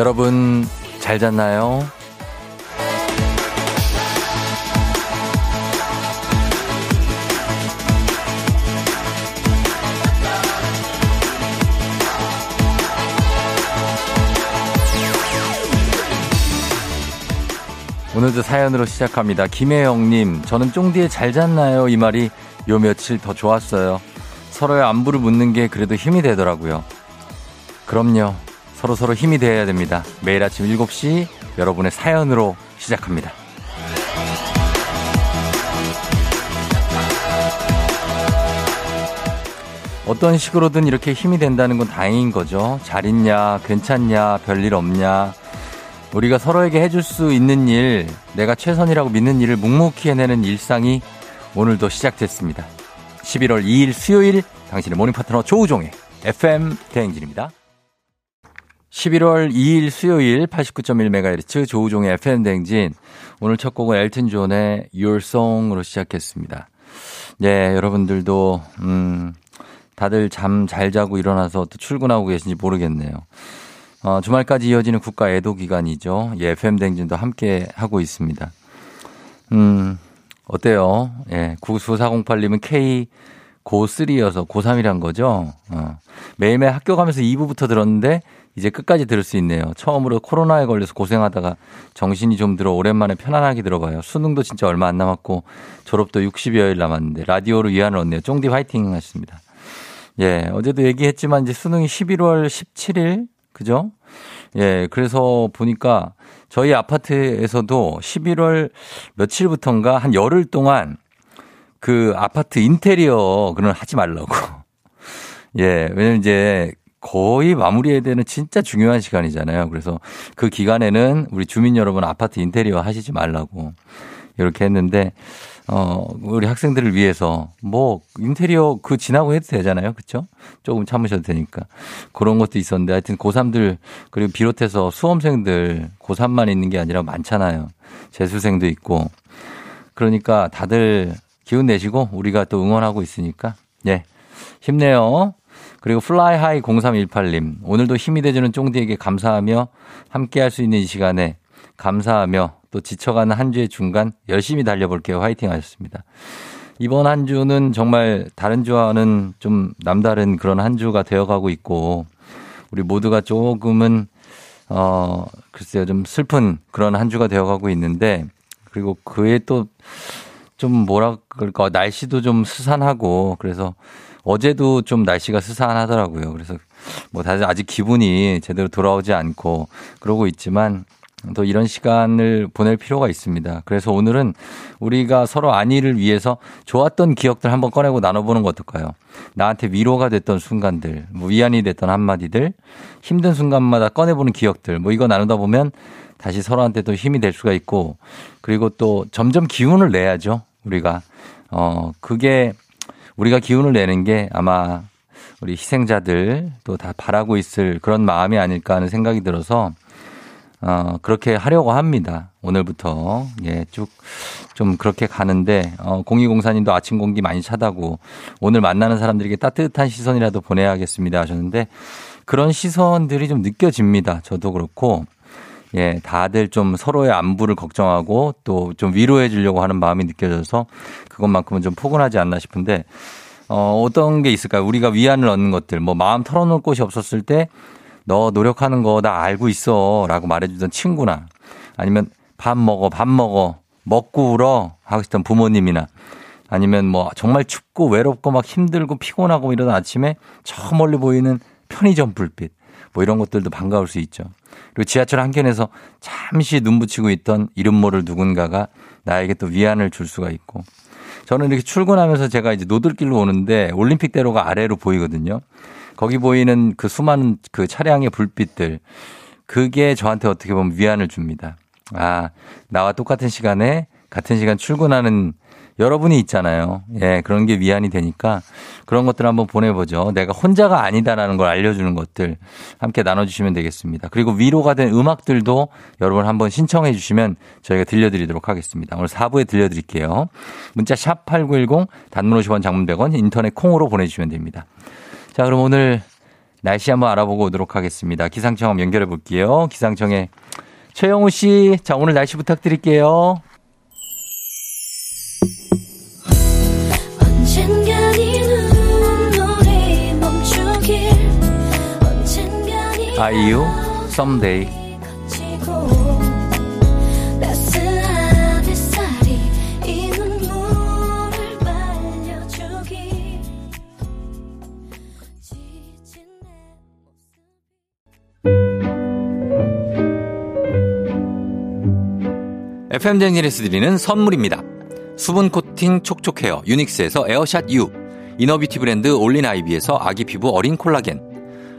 여러분 잘 잤나요? 오늘도 사연으로 시작합니다. 김혜영님, 저는 쫑디에 잘 잤나요? 이 말이 요 며칠 더 좋았어요. 서로의 안부를 묻는 게 그래도 힘이 되더라고요. 그럼요. 서로서로 힘이 돼야 됩니다. 매일 아침 7시 여러분의 사연으로 시작합니다. 어떤 식으로든 이렇게 힘이 된다는 건 다행인 거죠. 잘 있냐, 괜찮냐, 별일 없냐. 우리가 서로에게 해줄 수 있는 일, 내가 최선이라고 믿는 일을 묵묵히 해내는 일상이 오늘도 시작됐습니다. 11월 2일 수요일, 당신의 모닝 파트너 조우종의 FM댕진입니다. 11월 2일 수요일 89.1MHz 조우종의 FM댕진. 오늘 첫 곡은 엘튼 존의 Your Song으로 시작했습니다. 네, 여러분들도 다들 잠 잘 자고 일어나서 또 출근하고 계신지 모르겠네요. 주말까지 이어지는 국가 애도 기간이죠. 예, FM댕진도 함께 하고 있습니다. 어때요? 예, 9408님은 K 고3여서 고3이란 거죠. 매일매일 학교 가면서 2부부터 들었는데 이제 끝까지 들을 수 있네요. 처음으로 코로나에 걸려서 고생하다가 정신이 좀 들어 오랜만에 편안하게 들어봐요. 수능도 진짜 얼마 안 남았고 졸업도 60여일 남았는데 라디오로 위안을 얻네요. 쫑디 화이팅 하셨습니다. 예, 어제도 얘기했지만 이제 수능이 11월 17일 그죠? 예, 그래서 보니까 저희 아파트에서도 11월 며칠부터인가 한 열흘 동안 그 아파트 인테리어 그런 하지 말라고. 예, 왜냐면 이제 거의 마무리해야 되는 진짜 중요한 시간이잖아요. 그래서 그 기간에는 우리 주민 여러분 아파트 인테리어 하시지 말라고 이렇게 했는데, 우리 학생들을 위해서, 인테리어 그 지나고 해도 되잖아요. 그쵸? 조금 참으셔도 되니까. 그런 것도 있었는데, 하여튼 고3들, 그리고 비롯해서 수험생들, 고3만 있는 게 아니라 많잖아요. 재수생도 있고. 그러니까 다들 기운 내시고, 우리가 또 응원하고 있으니까, 예. 힘내요. 그리고 플라이하이 0318님, 오늘도 힘이 돼주는 쫑디에게 감사하며, 함께 할 수 있는 이 시간에 감사하며, 또 지쳐가는 한 주의 중간 열심히 달려볼게요. 화이팅 하셨습니다. 이번 한 주는 정말 다른 주와는 좀 남다른 그런 한 주가 되어가고 있고 우리 모두가 조금은 글쎄요 좀 슬픈 그런 한 주가 되어가고 있는데 그리고 그에 또 좀 뭐라 그럴까 날씨도 좀 스산하고 그래서 어제도 좀 날씨가 스산하더라고요. 그래서 다들 아직 기분이 제대로 돌아오지 않고 그러고 있지만 또 이런 시간을 보낼 필요가 있습니다. 그래서 오늘은 우리가 서로 안위를 위해서 좋았던 기억들 한번 꺼내고 나눠보는 거 어떨까요? 나한테 위로가 됐던 순간들, 위안이 됐던 한마디들, 힘든 순간마다 꺼내보는 기억들, 이거 나누다 보면 다시 서로한테 또 힘이 될 수가 있고, 그리고 또 점점 기운을 내야죠, 우리가. 그게 우리가 기운을 내는 게 아마 우리 희생자들 또 다 바라고 있을 그런 마음이 아닐까 하는 생각이 들어서 그렇게 하려고 합니다. 오늘부터. 예, 쭉 좀 그렇게 가는데, 0204님도 아침 공기 많이 차다고, 오늘 만나는 사람들에게 따뜻한 시선이라도 보내야겠습니다 하셨는데, 그런 시선들이 좀 느껴집니다. 저도 그렇고, 예, 다들 좀 서로의 안부를 걱정하고, 또 좀 위로해 주려고 하는 마음이 느껴져서, 그것만큼은 좀 포근하지 않나 싶은데, 어떤 게 있을까요? 우리가 위안을 얻는 것들, 마음 털어놓을 곳이 없었을 때, 너 노력하는 거 나 알고 있어 라고 말해주던 친구나 아니면 밥 먹어 먹고 울어 하시던 부모님이나 아니면 정말 춥고 외롭고 막 힘들고 피곤하고 이런 아침에 저 멀리 보이는 편의점 불빛 이런 것들도 반가울 수 있죠. 그리고 지하철 한켠에서 잠시 눈 붙이고 있던 이름 모를 누군가가 나에게 또 위안을 줄 수가 있고 저는 이렇게 출근하면서 제가 이제 노들길로 오는데 올림픽대로가 아래로 보이거든요. 거기 보이는 그 수많은 그 차량의 불빛들 그게 저한테 어떻게 보면 위안을 줍니다. 아, 나와 똑같은 시간에 같은 시간 출근하는 여러분이 있잖아요. 예, 그런 게 위안이 되니까 그런 것들 한번 보내보죠. 내가 혼자가 아니다라는 걸 알려주는 것들 함께 나눠주시면 되겠습니다. 그리고 위로가 된 음악들도 여러분 한번 신청해 주시면 저희가 들려드리도록 하겠습니다. 오늘 4부에 들려드릴게요. 문자 샵 8910 단문 50원 장문 100원 인터넷 콩으로 보내주시면 됩니다. 자, 그럼 오늘 날씨 한번 알아보고 오도록 하겠습니다. 기상청 연결해 볼게요. 기상청에 최영우 씨, 자 오늘 날씨 부탁드릴게요. 아이유, someday. FM댕진에서 드리는 선물입니다. 수분 코팅 촉촉 헤어 유닉스에서 에어샷 U, 이너뷰티 브랜드 올린 아이비에서 아기 피부 어린 콜라겐,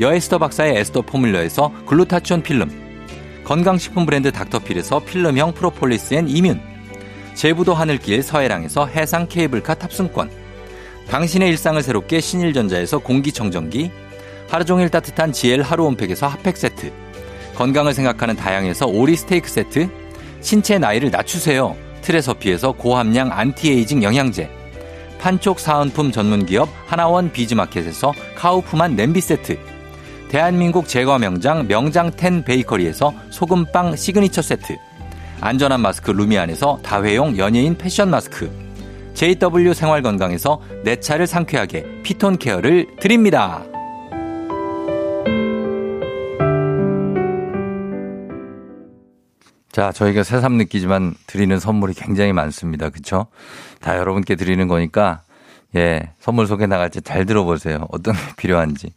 여에스터 박사의 에스터 포뮬러에서 글루타치온 필름, 건강식품 브랜드 닥터필에서 필름형 프로폴리스 앤 이뮨, 제부도 하늘길 서해랑에서 해상 케이블카 탑승권, 당신의 일상을 새롭게 신일전자에서 공기청정기, 하루종일 따뜻한 GL 하루온팩에서 핫팩 세트, 건강을 생각하는 다양에서 오리 스테이크 세트, 신체 나이를 낮추세요 트레서피에서 고함량 안티에이징 영양제, 판촉 사은품 전문기업 하나원 비즈마켓에서 카우프만 냄비 세트, 대한민국 제과 명장 명장텐 베이커리에서 소금빵 시그니처 세트, 안전한 마스크 루미안에서 다회용 연예인 패션 마스크, JW 생활건강에서 내 차를 상쾌하게 피톤 케어를 드립니다. 자, 저희가 새삼 느끼지만 드리는 선물이 굉장히 많습니다. 그렇죠? 다 여러분께 드리는 거니까 예, 선물 소개 나갈 때 잘 들어보세요. 어떤 게 필요한지.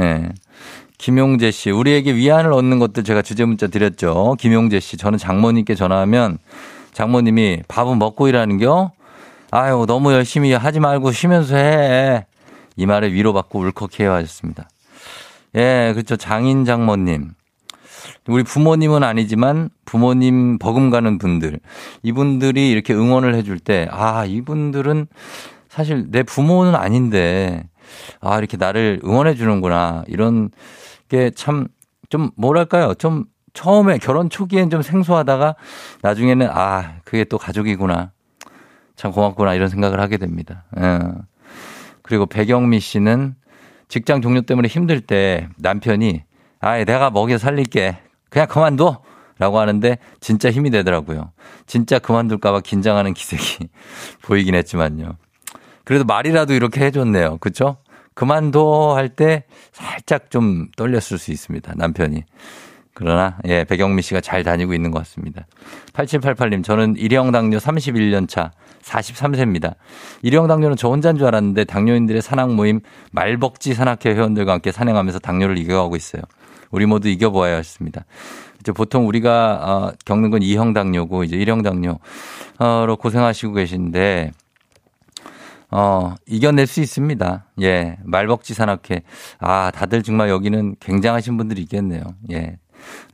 예. 김용재 씨, 우리에게 위안을 얻는 것도 제가 주제 문자 드렸죠. 김용재 씨, 저는 장모님께 전화하면 장모님이 밥은 먹고 일하는겨? 아유, 너무 열심히 하지 말고 쉬면서 해. 이 말에 위로받고 울컥해요 하셨습니다. 예, 그렇죠. 장인 장모님. 우리 부모님은 아니지만 부모님 버금가는 분들. 이분들이 이렇게 응원을 해줄 때, 아, 이분들은 사실 내 부모는 아닌데 아 이렇게 나를 응원해 주는구나 이런 게 참 좀 뭐랄까요 좀 처음에 결혼 초기엔 좀 생소하다가 나중에는 아 그게 또 가족이구나 참 고맙구나 이런 생각을 하게 됩니다. 예. 그리고 백영미 씨는 직장 종료 때문에 힘들 때 남편이 아이 내가 먹여 살릴게 그냥 그만둬 라고 하는데 진짜 힘이 되더라고요. 진짜 그만둘까 봐 긴장하는 기색이 보이긴 했지만요. 그래도 말이라도 이렇게 해줬네요. 그렇죠? 그만둬 할 때 살짝 좀 떨렸을 수 있습니다. 남편이. 그러나 예 백영미 씨가 잘 다니고 있는 것 같습니다. 8788님 저는 일형 당뇨 31년 차 43세입니다. 일형 당뇨는 저 혼자인 줄 알았는데 당뇨인들의 산악 모임 말벅지 산악회 회원들과 함께 산행하면서 당뇨를 이겨가고 있어요. 우리 모두 이겨보아야 했습니다. 보통 우리가 겪는 건 2형 당뇨고 이제 1형 당뇨로 고생하시고 계신데 이겨낼 수 있습니다. 예. 말벅지 산악회. 아, 다들 정말 여기는 굉장하신 분들이 있겠네요. 예.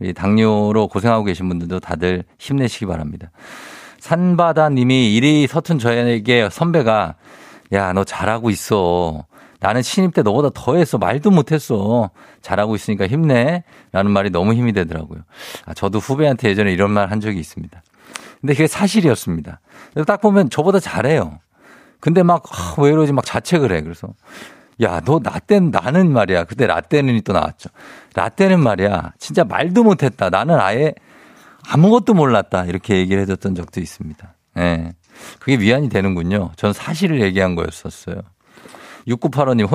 이 당뇨로 고생하고 계신 분들도 다들 힘내시기 바랍니다. 산바다 님이 일이 서툰 저에게 선배가 야, 너 잘하고 있어. 나는 신입 때 너보다 더 했어. 말도 못 했어. 잘하고 있으니까 힘내. 라는 말이 너무 힘이 되더라고요. 아, 저도 후배한테 예전에 이런 말 한 적이 있습니다. 근데 그게 사실이었습니다. 딱 보면 저보다 잘해요. 근데 막, 아, 왜 이러지? 막 자책을 해. 그래서, 야, 너 라떼는, 나는 말이야. 그때 라떼는이 또 나왔죠. 라떼는 말이야. 진짜 말도 못했다. 나는 아예 아무것도 몰랐다. 이렇게 얘기를 해줬던 적도 있습니다. 예. 그게 위안이 되는군요. 전 사실을 얘기한 거였었어요. 6985님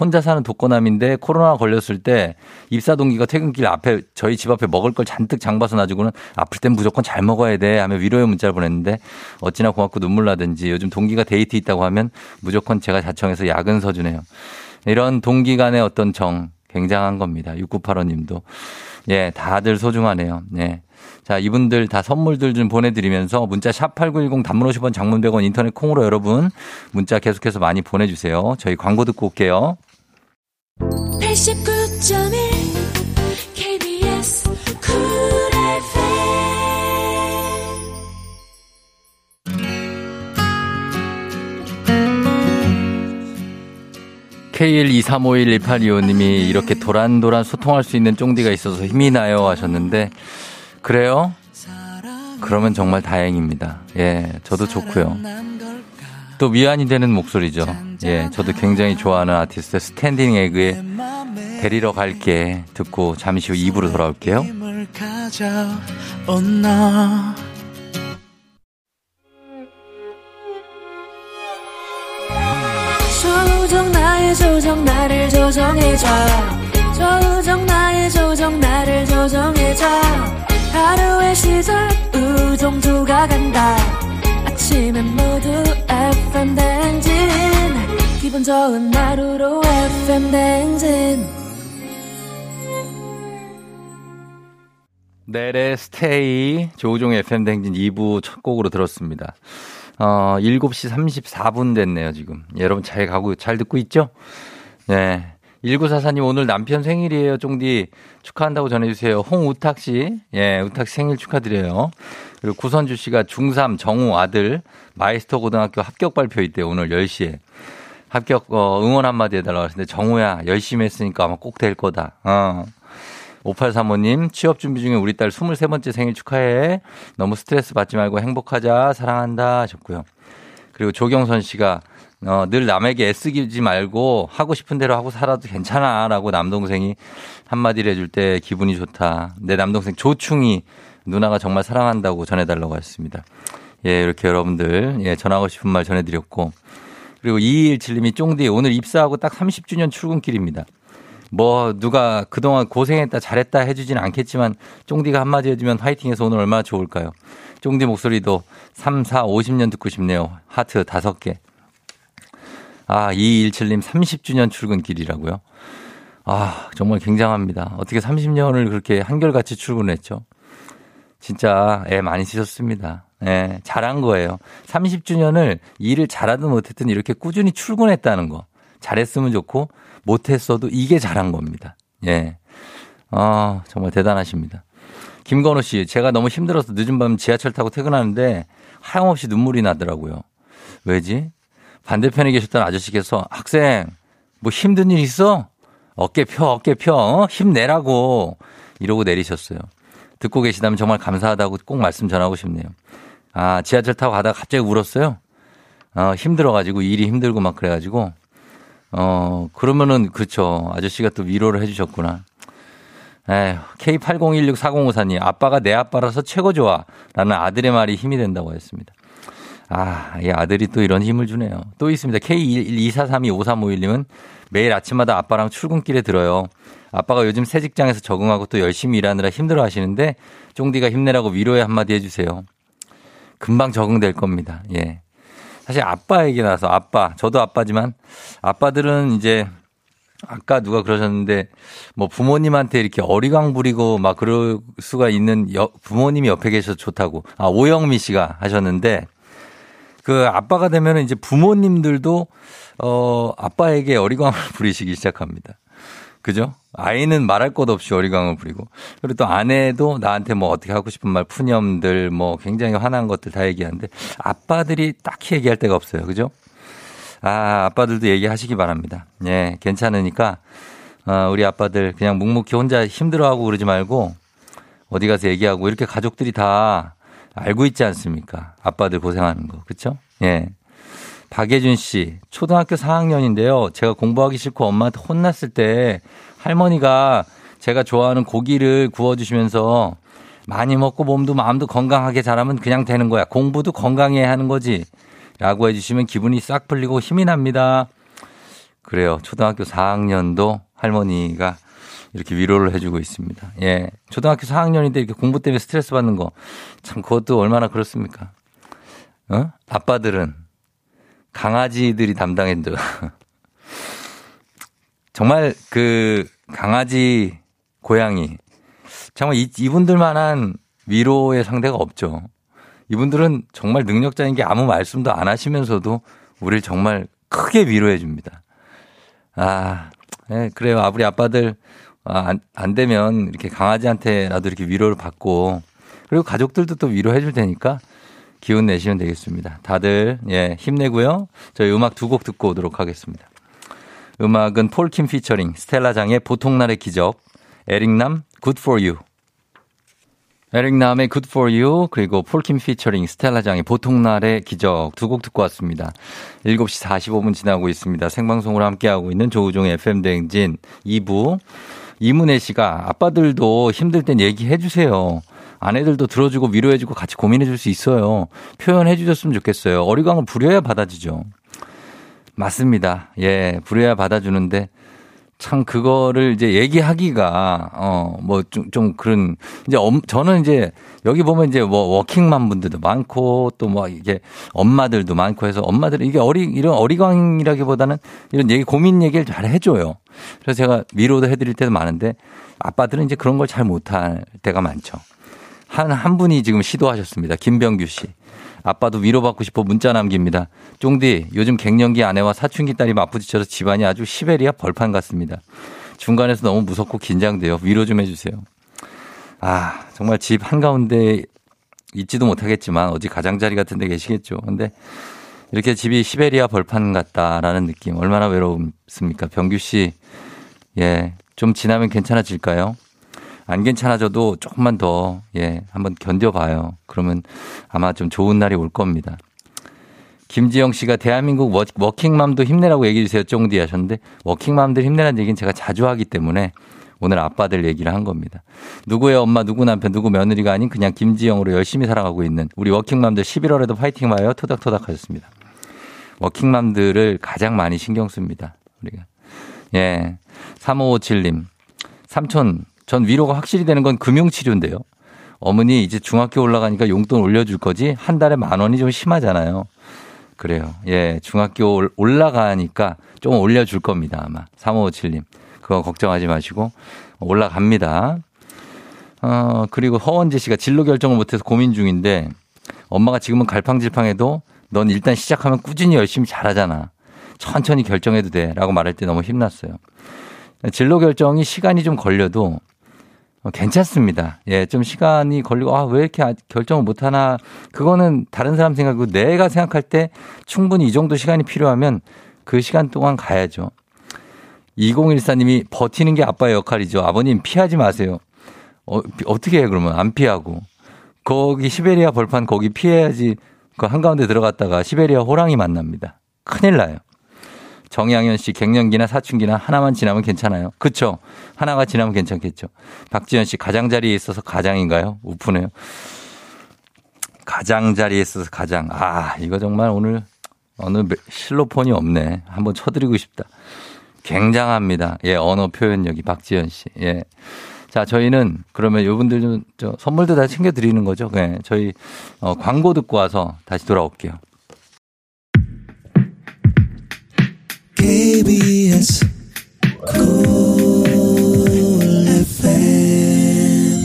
혼자 사는 독거남인데 코로나 걸렸을 때 입사 동기가 퇴근길 앞에 저희 집 앞에 먹을 걸 잔뜩 장봐서 놔주고는 아플 땐 무조건 잘 먹어야 돼 하며 위로의 문자를 보냈는데 어찌나 고맙고 눈물 나든지 요즘 동기가 데이트 있다고 하면 무조건 제가 자청해서 야근 서주네요. 이런 동기 간의 어떤 정 굉장한 겁니다. 6985님도. 예, 다들 소중하네요. 예. 자, 이분들 다 선물들 좀 보내드리면서 문자 샵8910 단문 50원 장문 100원 인터넷 콩으로 여러분 문자 계속해서 많이 보내주세요. 저희 광고 듣고 올게요. 89.1 KBS K123511825님이 이렇게 도란도란 소통할 수 있는 쫑디가 있어서 힘이 나요 하셨는데 그래요? 그러면 정말 다행입니다. 예, 저도 좋고요. 또 위안이 되는 목소리죠. 예, 저도 굉장히 좋아하는 아티스트 스탠딩 에그의 데리러 갈게 듣고 잠시 후 2부로 돌아올게요. 조우종 나의 조정 나를 조정해줘 조우종 나의 조정 나를 조정해줘 하루의 시절 우종조가 간다 아침엔 모두 FM댕진 기분 좋은 하루로 FM댕진 넬의 스테이 조우종의 FM댕진 2부 첫 곡으로 들었습니다. 7시 34분 됐네요, 지금. 예, 여러분 잘 듣고 있죠? 네. 1944님 오늘 남편 생일이에요, 쫑디. 축하한다고 전해주세요. 홍우탁 씨. 예, 우탁 씨 생일 축하드려요. 그리고 구선주 씨가 중3 정우 아들 마이스터 고등학교 합격 발표 있대요, 오늘 10시에. 합격, 응원 한마디 해달라고 하시는데, 정우야, 열심히 했으니까 아마 꼭 될 거다. 5835님 취업 준비 중에 우리 딸 23번째 생일 축하해. 너무 스트레스 받지 말고 행복하자. 사랑한다 하셨고요. 그리고 조경선 씨가 늘 남에게 애쓰지 말고 하고 싶은 대로 하고 살아도 괜찮아 라고 남동생이 한마디를 해줄 때 기분이 좋다. 내 남동생 조충이 누나가 정말 사랑한다고 전해달라고 했습니다. 예, 이렇게 여러분들 예, 전하고 싶은 말 전해드렸고 그리고 2217님이 쫑디 오늘 입사하고 딱 30주년 출근길입니다. 뭐 누가 그동안 고생했다 잘했다 해주진 않겠지만 쫑디가 한마디 해주면 화이팅해서 오늘 얼마나 좋을까요. 쫑디 목소리도 3, 4, 50년 듣고 싶네요. 하트 5개. 아 217님 30주년 출근길이라고요. 아 정말 굉장합니다. 어떻게 30년을 그렇게 한결같이 출근했죠. 진짜 애 많이 쓰셨습니다. 예, 잘한 거예요. 30주년을 일을 잘하든 못했든 이렇게 꾸준히 출근했다는 거. 잘했으면 좋고 못했어도 이게 잘한 겁니다. 예, 정말 대단하십니다. 김건우 씨, 제가 너무 힘들어서 늦은 밤 지하철 타고 퇴근하는데 하염없이 눈물이 나더라고요. 왜지? 반대편에 계셨던 아저씨께서 학생, 뭐 힘든 일 있어? 어깨 펴, 힘내라고 이러고 내리셨어요. 듣고 계시다면 정말 감사하다고 꼭 말씀 전하고 싶네요. 아, 지하철 타고 가다가 갑자기 울었어요? 힘들어가지고 일이 힘들고 막 그래가지고. 그러면은, 그쵸. 아저씨가 또 위로를 해주셨구나. 에휴, K80164054님, 아빠가 내 아빠라서 최고 좋아. 라는 아들의 말이 힘이 된다고 했습니다. 아, 이 아들이 또 이런 힘을 주네요. 또 있습니다. K124325351님은 매일 아침마다 아빠랑 출근길에 들어요. 아빠가 요즘 새 직장에서 적응하고 또 열심히 일하느라 힘들어 하시는데, 쫑디가 힘내라고 위로의 한마디 해주세요. 금방 적응될 겁니다. 예. 사실 아빠 얘기 나서 아빠, 저도 아빠지만 아빠들은 이제 아까 누가 그러셨는데 뭐 부모님한테 이렇게 어리광 부리고 막 그럴 수가 있는 부모님이 옆에 계셔서 좋다고. 아, 오영미 씨가 하셨는데 그 아빠가 되면은 이제 부모님들도 아빠에게 어리광을 부리시기 시작합니다. 그죠? 아이는 말할 것 없이 어리광을 부리고 그리고 또 아내도 나한테 뭐 어떻게 하고 싶은 말 푸념들 뭐 굉장히 화난 것들 다 얘기하는데 아빠들이 딱히 얘기할 데가 없어요. 그죠? 아, 아빠들도 얘기하시기 바랍니다. 예, 괜찮으니까 우리 아빠들 그냥 묵묵히 혼자 힘들어하고 그러지 말고 어디 가서 얘기하고 이렇게 가족들이 다 알고 있지 않습니까? 아빠들 고생하는 거. 그렇죠? 예. 박예준 씨, 초등학교 4학년인데요. 제가 공부하기 싫고 엄마한테 혼났을 때 할머니가 제가 좋아하는 고기를 구워주시면서 많이 먹고 몸도 마음도 건강하게 자라면 그냥 되는 거야. 공부도 건강해야 하는 거지. 라고 해주시면 기분이 싹 풀리고 힘이 납니다. 그래요. 초등학교 4학년도 할머니가 이렇게 위로를 해주고 있습니다. 예. 초등학교 4학년인데 이렇게 공부 때문에 스트레스 받는 거. 참, 그것도 얼마나 그렇습니까? 어? 아빠들은 강아지들이 담당했죠. 정말 그 강아지, 고양이. 정말 이분들만한 위로의 상대가 없죠. 이분들은 정말 능력자인 게 아무 말씀도 안 하시면서도 우리를 정말 크게 위로해 줍니다. 아, 네, 그래요. 우리 아빠들 안 되면 이렇게 강아지한테라도 이렇게 위로를 받고, 그리고 가족들도 또 위로해 줄 테니까 기운 내시면 되겠습니다. 다들 예, 힘내고요. 저희 음악 두 곡 듣고 오도록 하겠습니다. 음악은 폴킴 피처링 스텔라장의 보통날의 기적, 에릭남 Good For You. 에릭남의 Good For You 그리고 폴킴 피처링 스텔라장의 보통날의 기적 두 곡 듣고 왔습니다. 7시 45분 지나고 있습니다. 생방송으로 함께하고 있는 조우종의 FM대행진 2부. 이문혜 씨가 아빠들도 힘들 땐 얘기해 주세요. 아내들도 들어주고 위로해주고 같이 고민해 줄 수 있어요. 표현해 주셨으면 좋겠어요. 어리광을 부려야 받아주죠. 맞습니다. 예, 부려야 받아주는데 참 그거를 이제 얘기하기가 좀 그런 이제 저는 이제 여기 보면 이제 뭐 워킹맘 분들도 많고 또 뭐 이게 엄마들도 많고 해서 엄마들은 이게 이런 어리광이라기보다는 이런 얘기 고민 얘기를 잘 해줘요. 그래서 제가 위로도 해드릴 때도 많은데 아빠들은 이제 그런 걸 잘 못할 때가 많죠. 한 분이 지금 시도하셨습니다. 김병규 씨. 아빠도 위로받고 싶어 문자 남깁니다. 쫑디, 요즘 갱년기 아내와 사춘기 딸이 맞부딪혀서 집안이 아주 시베리아 벌판 같습니다. 중간에서 너무 무섭고 긴장돼요. 위로 좀 해주세요. 아, 정말 집 한가운데 있지도 못하겠지만 어디 가장자리 같은 데 계시겠죠. 근데 이렇게 집이 시베리아 벌판 같다라는 느낌. 얼마나 외롭습니까? 병규 씨, 예, 좀 지나면 괜찮아질까요? 안 괜찮아져도 조금만 더, 예, 한번 견뎌봐요. 그러면 아마 좀 좋은 날이 올 겁니다. 김지영 씨가 대한민국 워킹맘도 힘내라고 얘기해주세요. 쫑디 하셨는데, 워킹맘들 힘내라는 얘기는 제가 자주 하기 때문에 오늘 아빠들 얘기를 한 겁니다. 누구의 엄마, 누구 남편, 누구 며느리가 아닌 그냥 김지영으로 열심히 살아가고 있는 우리 워킹맘들 11월에도 파이팅 하여 토닥토닥 하셨습니다. 워킹맘들을 가장 많이 신경 씁니다. 우리가. 예. 3557님. 삼촌. 전 위로가 확실히 되는 건 금융치료인데요. 어머니 이제 중학교 올라가니까 용돈 올려줄 거지? 한 달에 10,000원이 좀 심하잖아요. 그래요. 예, 중학교 올라가니까 좀 올려줄 겁니다. 아마 3557님. 그거 걱정하지 마시고 올라갑니다. 그리고 허원재 씨가 진로 결정을 못해서 고민 중인데 엄마가 지금은 갈팡질팡해도 넌 일단 시작하면 꾸준히 열심히 잘하잖아. 천천히 결정해도 돼 라고 말할 때 너무 힘났어요. 진로 결정이 시간이 좀 걸려도 괜찮습니다. 예, 좀 시간이 걸리고, 왜 이렇게 결정을 못하나. 그거는 다른 사람 생각이고, 내가 생각할 때 충분히 이 정도 시간이 필요하면 그 시간 동안 가야죠. 2014님이 버티는 게 아빠의 역할이죠. 아버님 피하지 마세요. 어떻게 해, 그러면? 안 피하고. 거기 시베리아 벌판 거기 피해야지. 그 한가운데 들어갔다가 시베리아 호랑이 만납니다. 큰일 나요. 정양현 씨, 갱년기나 사춘기나 하나만 지나면 괜찮아요. 그쵸? 하나가 지나면 괜찮겠죠. 박지현 씨, 가장자리에 있어서 가장인가요? 우프네요. 가장자리에 있어서 가장. 아, 이거 정말 오늘 어느 실로폰이 없네. 한번 쳐드리고 싶다. 굉장합니다. 예, 언어 표현력이 박지현 씨. 예. 자, 저희는 그러면 이분들 좀 선물도 다 챙겨드리는 거죠. 예, 저희 광고 듣고 와서 다시 돌아올게요. KBS Cool FM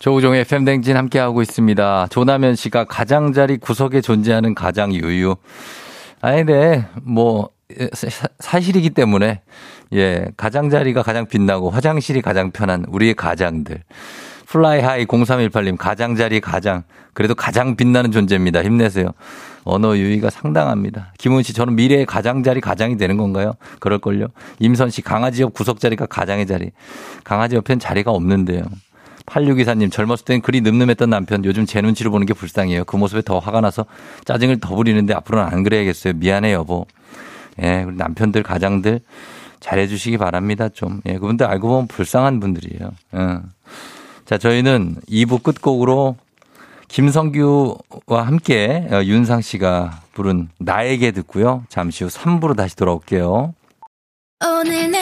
조우종의 FM댕진 함께하고 있습니다. 조남현 씨가 가장자리 구석에 존재하는 가장 유유. 아니, 네, 뭐, 사실이기 때문에, 예, 가장자리가 가장 빛나고 화장실이 가장 편한 우리의 가장들. 플라이하이 0318님, 가장자리 가장, 그래도 가장 빛나는 존재입니다. 힘내세요. 언어 유의가 상당합니다. 김훈 씨, 저는 미래의 가장자리 가장이 되는 건가요? 그럴걸요. 임선 씨, 강아지 옆 구석자리가 가장의 자리. 강아지 옆엔 자리가 없는데요. 8624님, 젊었을 땐 그리 늠름했던 남편, 요즘 제 눈치로 보는 게 불쌍해요. 그 모습에 더 화가 나서 짜증을 더 부리는데 앞으로는 안 그래야겠어요. 미안해, 여보. 예, 우리 남편들, 가장들 잘해주시기 바랍니다. 좀. 예, 그분들 알고 보면 불쌍한 분들이에요. 예. 자, 저희는 2부 끝곡으로 김성규와 함께 윤상 씨가 부른 나에게 듣고요. 잠시 후 3부로 다시 돌아올게요. 오늘 내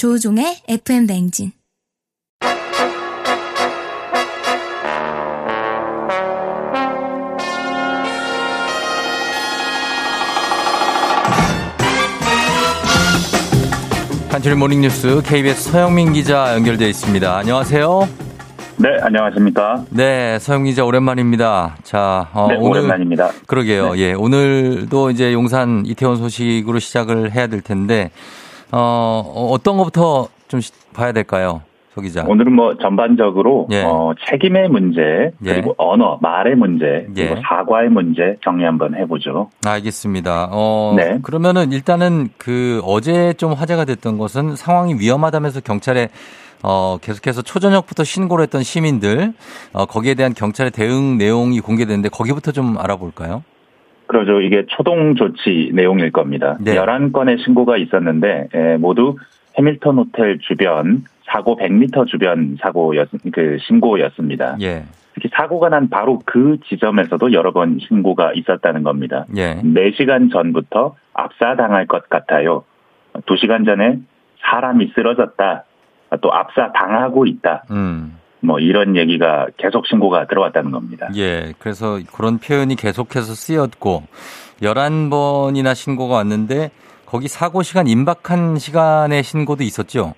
조우종의 FM댕진. 간추린 모닝뉴스 KBS 서영민 기자 연결되어 있습니다. 안녕하세요. 네, 안녕하십니까. 네, 서영 기자 오랜만입니다. 자, 네, 오늘, 오랜만입니다. 그러게요. 네. 예, 오늘도 이제 용산 이태원 소식으로 시작을 해야 될 텐데. 어떤 것부터 좀 봐야 될까요? 소 기자. 오늘은 뭐 전반적으로 예. 책임의 문제, 그리고 예. 언어, 말의 문제, 그리고 예. 사과의 문제 정리 한번 해보죠. 알겠습니다. 네. 그러면은 일단은 그 어제 좀 화제가 됐던 것은 상황이 위험하다면서 경찰에 계속해서 초저녁부터 신고를 했던 시민들, 거기에 대한 경찰의 대응 내용이 공개됐는데 거기부터 좀 알아볼까요? 그러죠. 이게 초동 조치 내용일 겁니다. 네. 11건의 신고가 있었는데 모두 해밀턴 호텔 주변 사고 100m 주변 신고였습니다. 예. 특히 사고가 난 바로 그 지점에서도 여러 번 신고가 있었다는 겁니다. 예. 4시간 전부터 압사당할 것 같아요. 2시간 전에 사람이 쓰러졌다. 또 압사당하고 있다. 뭐 이런 얘기가 계속 신고가 들어왔다는 겁니다. 예, 그래서 그런 표현이 계속해서 쓰였고 11번이나 신고가 왔는데 거기 사고 시간 임박한 시간에 신고도 있었죠?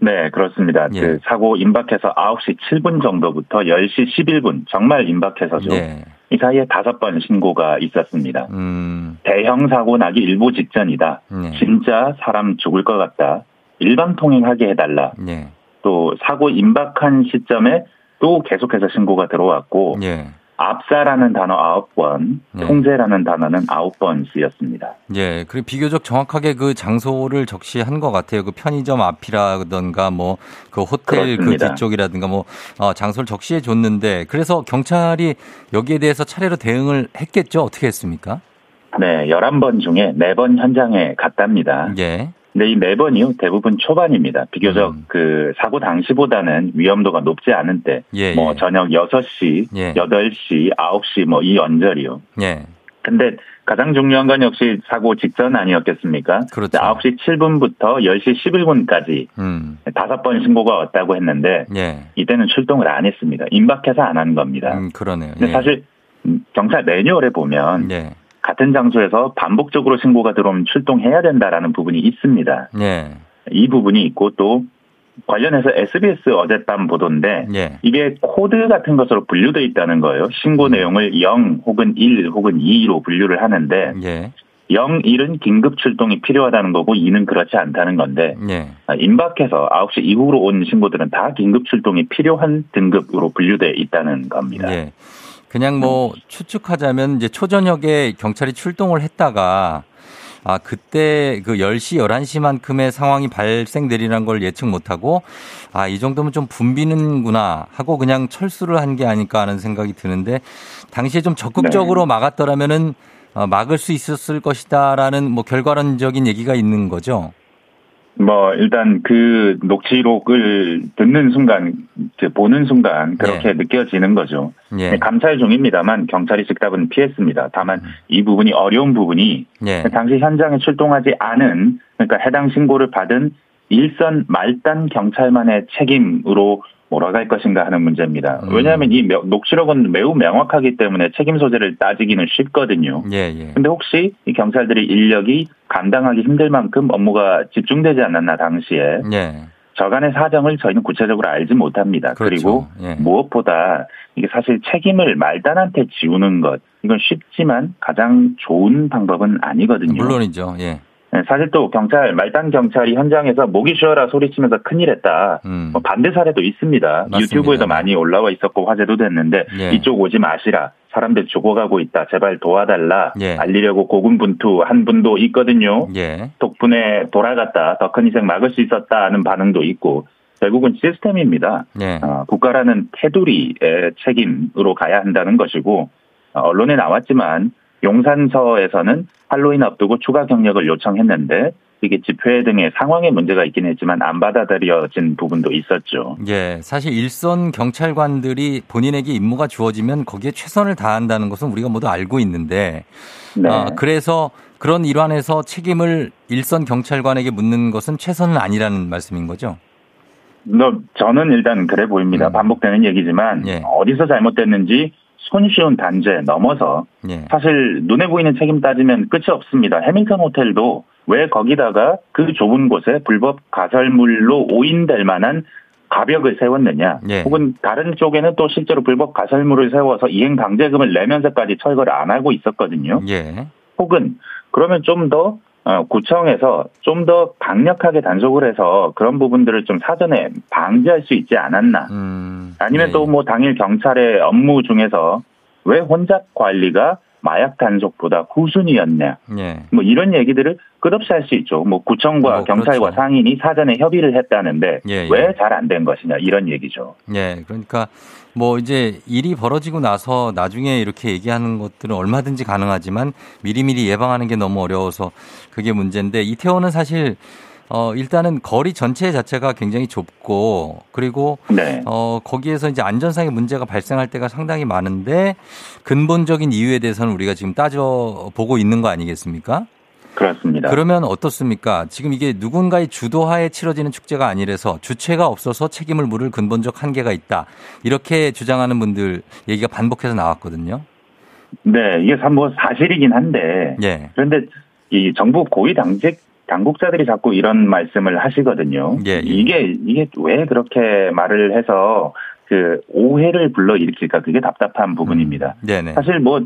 네, 그렇습니다. 예. 그 사고 임박해서 9시 7분 정도부터 10시 11분 정말 임박해서죠. 예. 이 사이에 5번 신고가 있었습니다. 대형 사고 나기 일보 직전이다. 예. 진짜 사람 죽을 것 같다. 일방 통행하게 해달라. 예. 또 사고 임박한 시점에 또 계속해서 신고가 들어왔고 예. 압사라는 단어 9번, 예. 통제라는 단어는 9번 쓰였습니다. 예, 그리고 비교적 정확하게 그 장소를 적시한 것 같아요. 그 편의점 앞이라든가 뭐 그 호텔 그렇습니다. 그 뒤쪽이라든가 뭐 장소를 적시해 줬는데 그래서 경찰이 여기에 대해서 차례로 대응을 했겠죠? 어떻게 했습니까? 네, 11번 중에 4번 현장에 갔답니다. 예. 네, 이 4번이요. 대부분 초반입니다. 비교적 그 사고 당시보다는 위험도가 높지 않은 때, 예, 뭐 예. 저녁 6시, 예. 8시, 9시 뭐 이 언저리요. 예. 근데 가장 중요한 건 역시 사고 직전 아니었겠습니까? 그렇죠. 9시 7분부터 10시 11분까지 5번 신고가 왔다고 했는데 예. 이때는 출동을 안 했습니다. 임박해서 안 한 겁니다. 그러네요. 근데 예. 사실 경찰 매뉴얼에 보면. 예. 같은 장소에서 반복적으로 신고가 들어오면 출동해야 된다라는 부분이 있습니다. 예. 이 부분이 있고 또 관련해서 SBS 어젯밤 보도인데 예. 이게 코드 같은 것으로 분류되어 있다는 거예요. 신고 내용을 0 혹은 1 혹은 2로 분류를 하는데 예. 0, 1은 긴급 출동이 필요하다는 거고 2는 그렇지 않다는 건데 예. 임박해서 9시 이후로 온 신고들은 다 긴급 출동이 필요한 등급으로 분류되어 있다는 겁니다. 예. 그냥 뭐 추측하자면 이제 초저녁에 경찰이 출동을 했다가 그때 그 10시, 11시만큼의 상황이 발생되리라는 걸 예측 못하고 이 정도면 좀 붐비는구나 하고 그냥 철수를 한 게 아닐까 하는 생각이 드는데 당시에 좀 적극적으로 막았더라면은 막을 수 있었을 것이다라는 뭐 결과론적인 얘기가 있는 거죠. 뭐 일단 그 녹취록을 듣는 순간, 보는 순간 그렇게 예. 느껴지는 거죠. 예. 감찰 중입니다만 경찰이 즉답은 피했습니다. 다만 이 부분이 어려운 부분이 예. 당시 현장에 출동하지 않은 그러니까 해당 신고를 받은 일선 말단 경찰만의 책임으로 몰아갈 것인가 하는 문제입니다. 왜냐하면 이 녹취록은 매우 명확하기 때문에 책임 소재를 따지기는 쉽거든요. 그런데 예, 예. 혹시 이 경찰들의 인력이 감당하기 힘들 만큼 업무가 집중되지 않았나 당시에 예. 저간의 사정을 저희는 구체적으로 알지 못합니다. 그렇죠. 그리고 예. 무엇보다 이게 사실 책임을 말단한테 지우는 것 이건 쉽지만 가장 좋은 방법은 아니거든요. 물론이죠. 예. 사실 또 경찰, 말단 경찰이 현장에서 목이 쉬어라 소리치면서 큰일 했다. 뭐 반대 사례도 있습니다. 맞습니다. 유튜브에도 많이 올라와 있었고 화제도 됐는데 예. 이쪽 오지 마시라. 사람들 죽어가고 있다. 제발 도와달라. 예. 알리려고 고군분투한 분도 있거든요. 예. 덕분에 돌아갔다. 더 큰 희생 막을 수 있었다 하는 반응도 있고 결국은 시스템입니다. 예. 국가라는 테두리의 책임으로 가야 한다는 것이고 언론에 나왔지만 용산서에서는 할로윈 앞두고 추가 경력을 요청했는데 이게 집회 등의 상황에 문제가 있긴 했지만 안 받아들여진 부분도 있었죠. 예, 사실 일선 경찰관들이 본인에게 임무가 주어지면 거기에 최선을 다한다는 것은 우리가 모두 알고 있는데 네. 그래서 그런 일환에서 책임을 일선 경찰관에게 묻는 것은 최선은 아니라는 말씀인 거죠? 저는 일단 그래 보입니다. 반복되는 얘기지만 예. 어디서 잘못됐는지 손쉬운 단죄 넘어서 예. 사실 눈에 보이는 책임 따지면 끝이 없습니다. 해밀턴 호텔도 왜 거기다가 그 좁은 곳에 불법 가설물로 오인될 만한 가벽을 세웠느냐. 예. 혹은 다른 쪽에는 또 실제로 불법 가설물을 세워서 이행방제금을 내면서까지 철거를 안 하고 있었거든요. 예. 혹은 그러면 좀 더 구청에서 좀 더 강력하게 단속을 해서 그런 부분들을 좀 사전에 방지할 수 있지 않았나. 아니면 예. 또 뭐 당일 경찰의 업무 중에서 왜 혼잡 관리가 마약 단속보다 후순위였냐. 예. 뭐 이런 얘기들을 끝없이 할 수 있죠. 뭐 구청과 경찰과 그렇죠. 상인이 사전에 협의를 했다는데 예, 예. 왜 잘 안 된 것이냐 이런 얘기죠. 예, 그러니까 뭐 이제 일이 벌어지고 나서 나중에 이렇게 얘기하는 것들은 얼마든지 가능하지만 미리미리 예방하는 게 너무 어려워서 그게 문제인데 이태원은 사실 일단은 거리 전체 자체가 굉장히 좁고 그리고 네. 거기에서 이제 안전상의 문제가 발생할 때가 상당히 많은데 근본적인 이유에 대해서는 우리가 지금 따져보고 있는 거 아니겠습니까? 그렇습니다. 그러면 어떻습니까? 지금 이게 누군가의 주도하에 치러지는 축제가 아니라서 주체가 없어서 책임을 물을 근본적 한계가 있다. 이렇게 주장하는 분들 얘기가 반복해서 나왔거든요. 네, 이게 뭐 사실이긴 한데 네. 그런데 이 정부 고위 당국자들이 자꾸 이런 말씀을 하시거든요. 예, 예. 이게 왜 그렇게 말을 해서 그 오해를 불러일으킬까 그게 답답한 부분입니다. 사실 뭐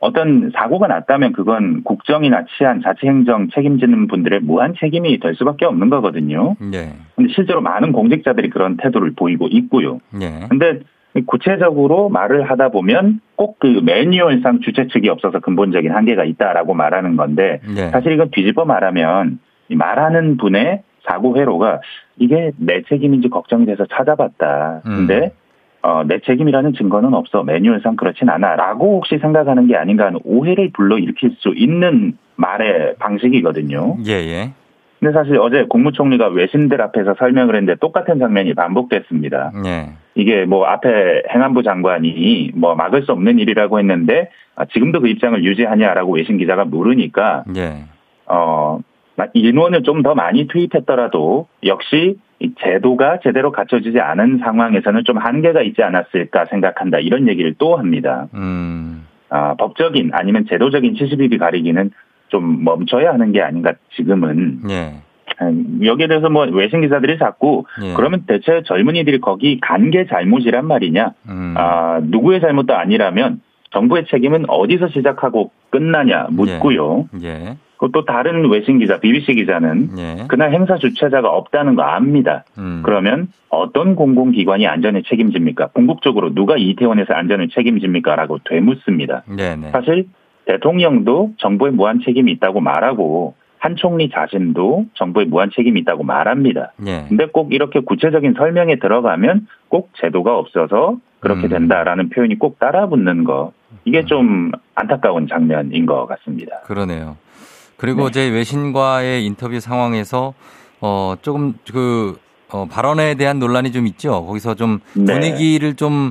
어떤 사고가 났다면 그건 국정이나 치안, 자치행정 책임지는 분들의 무한 책임이 될 수밖에 없는 거거든요. 그런데 예. 실제로 많은 공직자들이 그런 태도를 보이고 있고요. 그런데 예. 구체적으로 말을 하다 보면 꼭 그 매뉴얼상 주체 측이 없어서 근본적인 한계가 있다라고 말하는 건데 네. 사실 이건 뒤집어 말하면 말하는 분의 사고 회로가 이게 내 책임인지 걱정이 돼서 찾아봤다. 근데 내 책임이라는 증거는 없어. 매뉴얼상 그렇진 않아. 라고 혹시 생각하는 게 아닌가 하는 오해를 불러일으킬 수 있는 말의 방식이거든요. 예예. 근데 사실 어제 국무총리가 외신들 앞에서 설명을 했는데 똑같은 장면이 반복됐습니다. 네. 이게 뭐 앞에 행안부 장관이 뭐 막을 수 없는 일이라고 했는데 지금도 그 입장을 유지하냐라고 외신 기자가 물으니까 네. 인원을 좀 더 많이 투입했더라도 역시 이 제도가 제대로 갖춰지지 않은 상황에서는 좀 한계가 있지 않았을까 생각한다. 이런 얘기를 또 합니다. 법적인 아니면 제도적인 70일이 가리기는 좀 멈춰야 하는 게 아닌가 지금은. 예. 여기에 대해서 뭐 외신 기자들이 자꾸 예. 그러면 대체 젊은이들이 거기 간 게 잘못이란 말이냐. 누구의 잘못도 아니라면 정부의 책임은 어디서 시작하고 끝나냐 묻고요. 예. 예. 또 다른 외신 기자, BBC 기자는 예. 그날 행사 주최자가 없다는 거 압니다. 그러면 어떤 공공기관이 안전을 책임집니까? 궁극적으로 누가 이태원에서 안전을 책임집니까? 라고 되묻습니다. 네네. 사실 대통령도 정부에 무한 책임이 있다고 말하고 한 총리 자신도 정부에 무한 책임이 있다고 말합니다. 그런데 예. 꼭 이렇게 구체적인 설명에 들어가면 꼭 제도가 없어서 그렇게 된다라는 표현이 꼭 따라붙는 거. 이게 좀 안타까운 장면인 것 같습니다. 그러네요. 그리고 네. 어제 외신과의 인터뷰 상황에서 조금 발언에 대한 논란이 좀 있죠. 거기서 좀 네. 분위기를 좀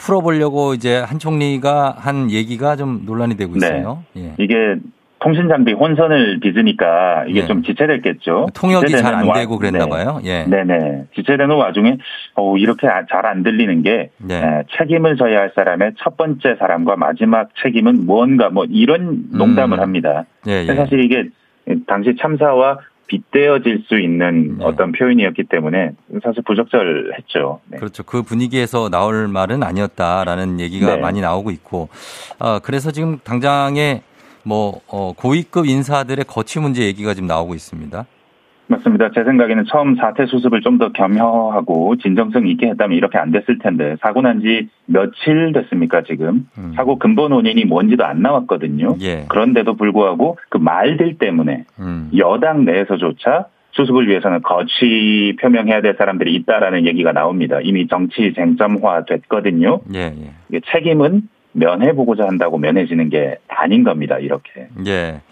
풀어보려고 이제 한 총리가 한 얘기가 좀 논란이 되고 있어요. 네. 예. 이게 통신 장비 혼선을 빚으니까 이게 네. 좀 지체됐겠죠. 통역이 잘 안 되고 그랬나 네. 봐요. 예. 네네. 지체되는 와중에 이렇게 잘 안 들리는 게 네. 책임을 져야 할 사람의 첫 번째 사람과 마지막 책임은 무언가 뭐 이런 농담을 합니다. 예, 예. 사실 이게 당시 참사와 빗대어질 수 있는 네. 어떤 표현이었기 때문에 사실 부적절했죠. 네. 그렇죠. 그 분위기에서 나올 말은 아니었다라는 얘기가 네. 많이 나오고 있고 그래서 지금 당장에 뭐 고위급 인사들의 거취 문제 얘기가 지금 나오고 있습니다. 맞습니다. 제 생각에는 처음 사태 수습을 좀 더 겸허하고 진정성 있게 했다면 이렇게 안 됐을 텐데 사고 난 지 며칠 됐습니까 지금. 사고 근본 원인이 뭔지도 안 나왔거든요. 예. 그런데도 불구하고 그 말들 때문에 여당 내에서조차 수습을 위해서는 거취 표명해야 될 사람들이 있다라는 얘기가 나옵니다. 이미 정치 쟁점화 됐거든요. 예, 예. 책임은 면해보고자 한다고 면해지는 게 아닌 겁니다. 이렇게. 예.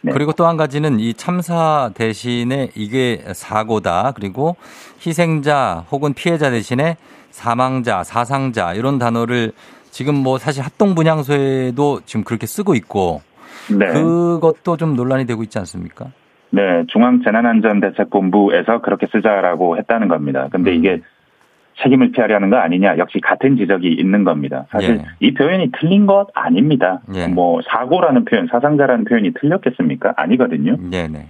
네. 그리고 또 한 가지는 이 참사 대신에 이게 사고다. 그리고 희생자 혹은 피해자 대신에 사망자, 사상자 이런 단어를 지금 뭐 사실 합동분향소에도 지금 그렇게 쓰고 있고 네. 그것도 좀 논란이 되고 있지 않습니까? 네. 중앙재난안전대책본부에서 그렇게 쓰자라고 했다는 겁니다. 근데 이게 책임을 피하려는 거 아니냐. 역시 같은 지적이 있는 겁니다. 사실 예. 이 표현이 틀린 것 아닙니다. 예. 뭐 사고라는 표현, 사상자라는 표현이 틀렸겠습니까? 아니거든요. 네네.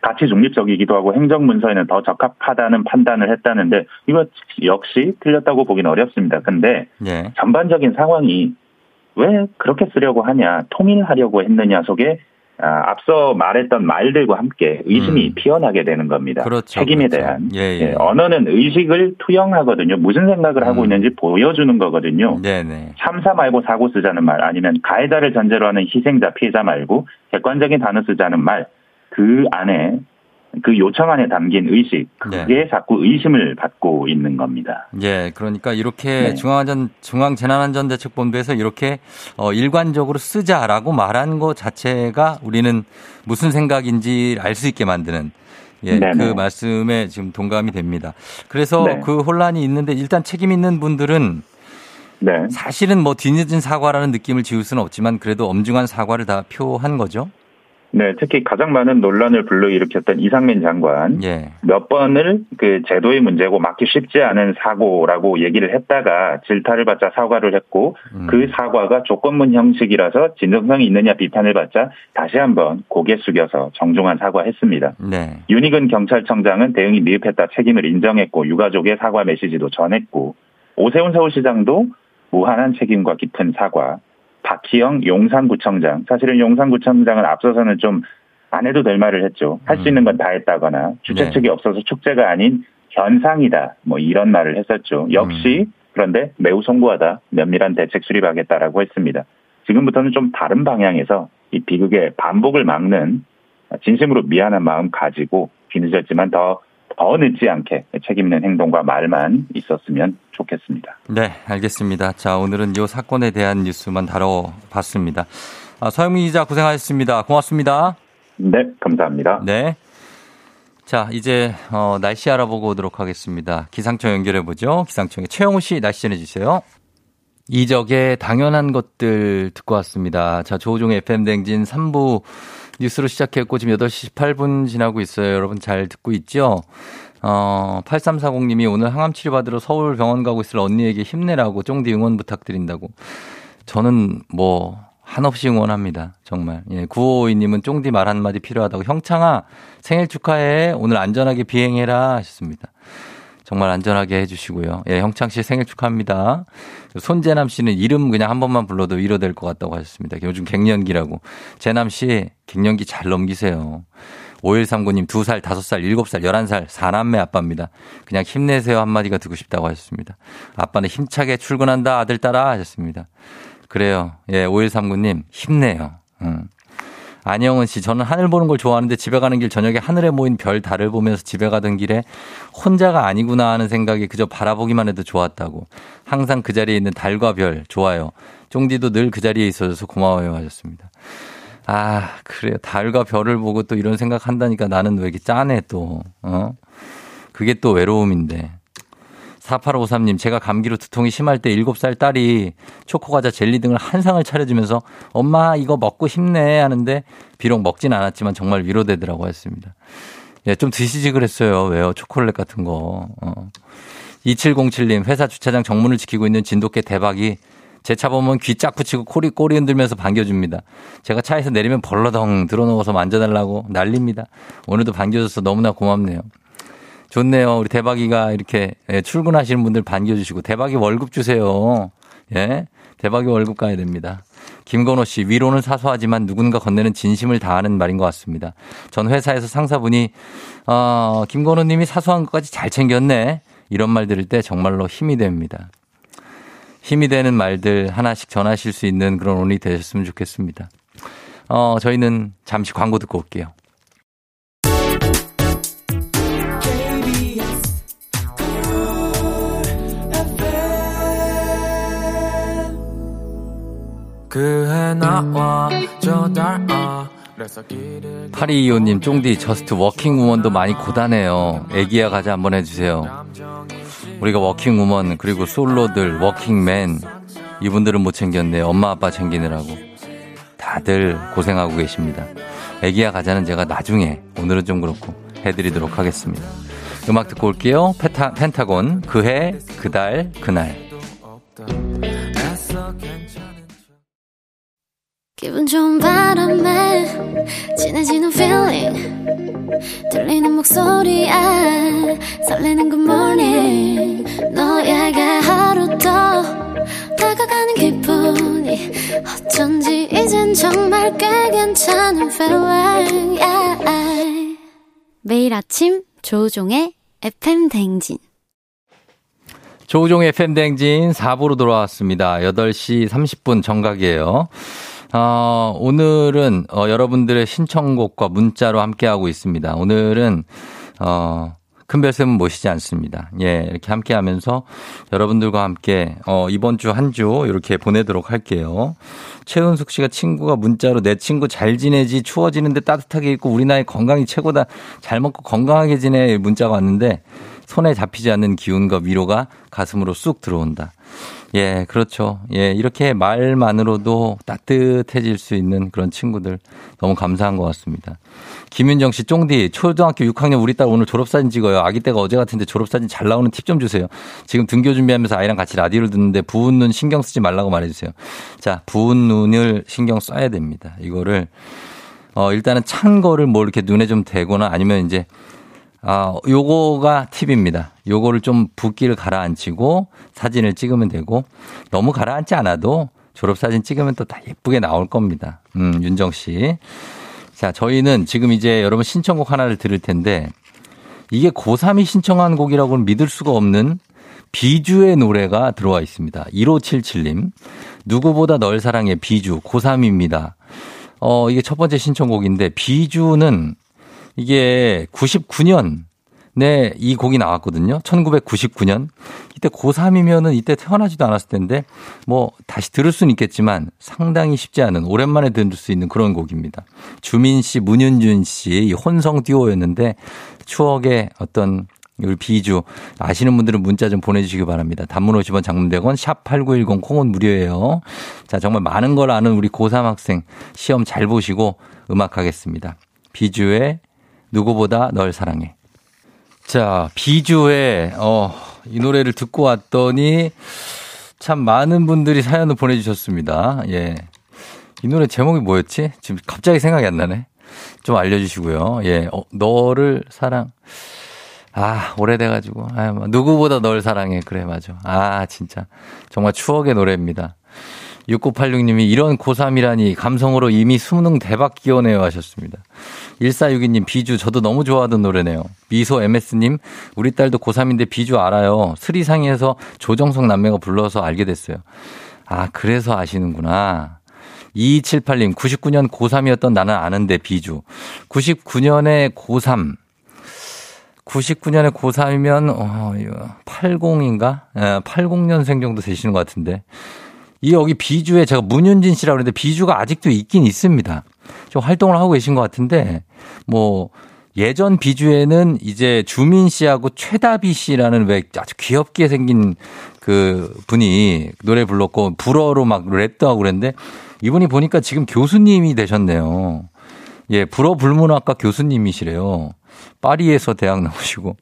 같이 중립적이기도 하고 행정문서에는 더 적합하다는 판단을 했다는데 이거 역시 틀렸다고 보긴 어렵습니다. 근데 예. 전반적인 상황이 왜 그렇게 쓰려고 하냐, 통일하려고 했느냐 속에 앞서 말했던 말들과 함께 의심이 피어나게 되는 겁니다. 그렇죠, 책임에 그렇죠. 대한. 예, 예. 예, 언어는 의식을 투영하거든요. 무슨 생각을 하고 있는지 보여주는 거거든요. 네네. 참사 말고 사고 쓰자는 말 아니면 가해자를 전제로 하는 희생자 피해자 말고 객관적인 단어 쓰자는 말. 그 안에 그 요청 안에 담긴 의식 그게 네. 자꾸 의심을 받고 있는 겁니다. 예, 그러니까 이렇게 네. 중앙재난안전대책본부에서 이렇게 일관적으로 쓰자라고 말한 것 자체가 우리는 무슨 생각인지 알 수 있게 만드는 예, 그 말씀에 지금 동감이 됩니다. 그래서 네. 그 혼란이 있는데 일단 책임 있는 분들은 네. 사실은 뭐 뒤늦은 사과라는 느낌을 지울 수는 없지만 그래도 엄중한 사과를 다 표한 거죠. 네, 특히 가장 많은 논란을 불러일으켰던 이상민 장관 예. 몇 번을 그 제도의 문제고 막기 쉽지 않은 사고라고 얘기를 했다가 질타를 받자 사과를 했고 그 사과가 조건문 형식이라서 진정성이 있느냐 비판을 받자 다시 한번 고개 숙여서 정중한 사과했습니다. 네. 윤희근 경찰청장은 대응이 미흡했다 책임을 인정했고 유가족의 사과 메시지도 전했고 오세훈 서울시장도 무한한 책임과 깊은 사과. 박희영 용산구청장. 사실은 용산구청장은 앞서서는 좀 안 해도 될 말을 했죠. 할 수 있는 건 다 했다거나 주최 측이 네. 없어서 축제가 아닌 현상이다. 뭐 이런 말을 했었죠. 역시 그런데 매우 송구하다. 면밀한 대책 수립하겠다라고 했습니다. 지금부터는 좀 다른 방향에서 이 비극의 반복을 막는 진심으로 미안한 마음 가지고 뒤늦었지만 더 늦지 않게 책임 있는 행동과 말만 있었으면 좋겠습니다. 네, 알겠습니다. 자, 오늘은 이 사건에 대한 뉴스만 다뤄봤습니다. 서영민 기자 고생하셨습니다. 고맙습니다. 네, 감사합니다. 네. 자, 이제 날씨 알아보고 오도록 하겠습니다. 기상청 연결해보죠. 기상청에 최영우 씨 날씨 전해주세요. 이적의 당연한 것들 듣고 왔습니다. 자, 조우종의 FM댕진 3부 뉴스로 시작했고 지금 8시 18분 지나고 있어요. 여러분 잘 듣고 있죠? 8340님이 오늘 항암 치료받으러 서울 병원 가고 있을 언니에게 힘내라고 쫑디 응원 부탁드린다고. 저는 뭐 한없이 응원합니다. 정말. 예, 9552님은 쫑디 말 한마디 필요하다고. 형창아 생일 축하해. 오늘 안전하게 비행해라 하셨습니다. 정말 안전하게 해주시고요. 예, 형창 씨 생일 축하합니다. 손재남 씨는 이름 그냥 한 번만 불러도 위로될 것 같다고 하셨습니다. 요즘 갱년기라고. 재남 씨 갱년기 잘 넘기세요. 5139님 2살, 5살, 7살, 11살 4남매 아빠입니다. 그냥 힘내세요 한마디가 듣고 싶다고 하셨습니다. 아빠는 힘차게 출근한다 아들 따라 하셨습니다. 그래요. 예, 5139님 힘내요. 안영은 씨, 저는 하늘 보는 걸 좋아하는데 집에 가는 길 저녁에 하늘에 모인 별, 달을 보면서 집에 가던 길에 혼자가 아니구나 하는 생각이 그저 바라보기만 해도 좋았다고. 항상 그 자리에 있는 달과 별, 좋아요. 쫑디도 늘 그 자리에 있어줘서 고마워요 하셨습니다. 아, 그래요. 달과 별을 보고 또 이런 생각한다니까 나는 왜 이렇게 짠해 또. 그게 또 외로움인데. 4853님, 제가 감기로 두통이 심할 때 7살 딸이 초코과자, 젤리 등을 한 상을 차려주면서 엄마 이거 먹고 힘내 하는데 비록 먹진 않았지만 정말 위로되더라고 했습니다. 예, 좀 드시지 그랬어요. 왜요? 초콜릿 같은 거. 2707님, 회사 주차장 정문을 지키고 있는 진돗개 대박이 제 차 보면 귀 짝 붙이고 꼬리 흔들면서 반겨줍니다. 제가 차에서 내리면 벌러덩 들어누워서 만져달라고 난립니다. 오늘도 반겨줘서 너무나 고맙네요. 좋네요. 우리 대박이가 이렇게 출근하시는 분들 반겨주시고 대박이 월급 주세요. 예, 대박의 월급 가야 됩니다. 김건호 씨, 위로는 사소하지만 누군가 건네는 진심을 다하는 말인 것 같습니다. 전 회사에서 상사분이 김건호 님이 사소한 것까지 잘 챙겼네. 이런 말 들을 때 정말로 힘이 됩니다. 힘이 되는 말들 하나씩 전하실 수 있는 그런 오늘이 되셨으면 좋겠습니다. 저희는 잠시 광고 듣고 올게요. 파리이오님, 쫑디, 저스트 워킹우먼도 많이 고단해요. 애기야 가자 한번 해주세요. 우리가 워킹우먼, 그리고 솔로들, 워킹맨, 이분들은 못 챙겼네. 엄마 아빠 챙기느라고 다들 고생하고 계십니다. 애기야 가자는 제가 나중에, 오늘은 좀 그렇고 해드리도록 하겠습니다. 음악 듣고 올게요. 펜타곤, 그해, 그달, 그날. 기분 좋은 바람에 진해지는 feeling 들리는 목소리에 설레는 good morning 너에게 하루 더 다가가는 기분이 어쩐지 이젠 정말 꽤 괜찮은 feeling yeah. 매일 아침 조우종의 FM댕진. 조우종의 FM댕진 4부로 돌아왔습니다. 8시 30분 정각이에요. 오늘은 여러분들의 신청곡과 문자로 함께하고 있습니다. 오늘은 큰 별쌤은 모시지 않습니다. 예, 이렇게 함께하면서 여러분들과 함께 이번 주 한 주 이렇게 보내도록 할게요. 최은숙 씨가 친구가 문자로 내 친구 잘 지내지 추워지는데 따뜻하게 입고 우리 나이 건강이 최고다 잘 먹고 건강하게 지내 문자가 왔는데 손에 잡히지 않는 기운과 위로가 가슴으로 쑥 들어온다. 예, 그렇죠. 예, 이렇게 말만으로도 따뜻해질 수 있는 그런 친구들 너무 감사한 것 같습니다. 김윤정 씨, 쫑디, 초등학교 6학년 우리 딸 오늘 졸업사진 찍어요. 아기 때가 어제 같은데 졸업사진 잘 나오는 팁 좀 주세요. 지금 등교 준비하면서 아이랑 같이 라디오를 듣는데 부은 눈 신경 쓰지 말라고 말해주세요. 자, 부은 눈을 신경 써야 됩니다. 이거를 일단은 찬 거를 뭐 이렇게 눈에 좀 대거나 아니면 이제 요거가 팁입니다. 요거를 좀 붓기를 가라앉히고 사진을 찍으면 되고 너무 가라앉지 않아도 졸업사진 찍으면 또 다 예쁘게 나올 겁니다. 윤정 씨. 자, 저희는 지금 이제 여러분 신청곡 하나를 들을 텐데 이게 고3이 신청한 곡이라고는 믿을 수가 없는 비주의 노래가 들어와 있습니다. 1577님. 누구보다 널 사랑해 비주. 고3입니다. 이게 첫 번째 신청곡인데 비주는 이게 99년에 이 곡이 나왔거든요. 1999년. 이때 고3이면은 이때 태어나지도 않았을 텐데 뭐 다시 들을 수는 있겠지만 상당히 쉽지 않은 오랜만에 들을 수 있는 그런 곡입니다. 주민 씨, 문윤준 씨 혼성 듀오였는데 추억의 어떤 우리 비주 아시는 분들은 문자 좀 보내주시기 바랍니다. 단문 50원, 장문 100원, 샵 8910 콩은 무료예요. 자, 정말 많은 걸 아는 우리 고3 학생 시험 잘 보시고 음악 하겠습니다. 비주의 누구보다 널 사랑해. 자, 비주의 이 노래를 듣고 왔더니 참 많은 분들이 사연을 보내주셨습니다. 예, 이 노래 제목이 뭐였지? 지금 갑자기 생각이 안 나네. 좀 알려주시고요. 예, 너를 사랑. 아, 오래돼가지고 누구보다 널 사랑해. 그래, 맞아. 아, 진짜 정말 추억의 노래입니다. 6986님이 이런 고3이라니 감성으로 이미 수능 대박 기원해요 하셨습니다. 1462님 비주 저도 너무 좋아하던 노래네요. 미소 MS님 우리 딸도 고3인데 비주 알아요. 스리상에서 조정석 남매가 불러서 알게 됐어요. 아, 그래서 아시는구나. 2278님 99년 고3이었던 나는 아는데 비주. 99년에 고3. 99년에 고3이면 80인가? 80년생 정도 되시는 것 같은데. 이 여기 비주에 제가 문윤진 씨라고 그랬는데 비주가 아직도 있긴 있습니다. 좀 활동을 하고 계신 것 같은데 뭐 예전 비주에는 이제 주민 씨하고 최다비 씨라는 왜 아주 귀엽게 생긴 그 분이 노래 불렀고 불어로 막 랩도 하고 그랬는데 이분이 보니까 지금 교수님이 되셨네요. 예, 불어 불문학과 교수님이시래요. 파리에서 대학 나오시고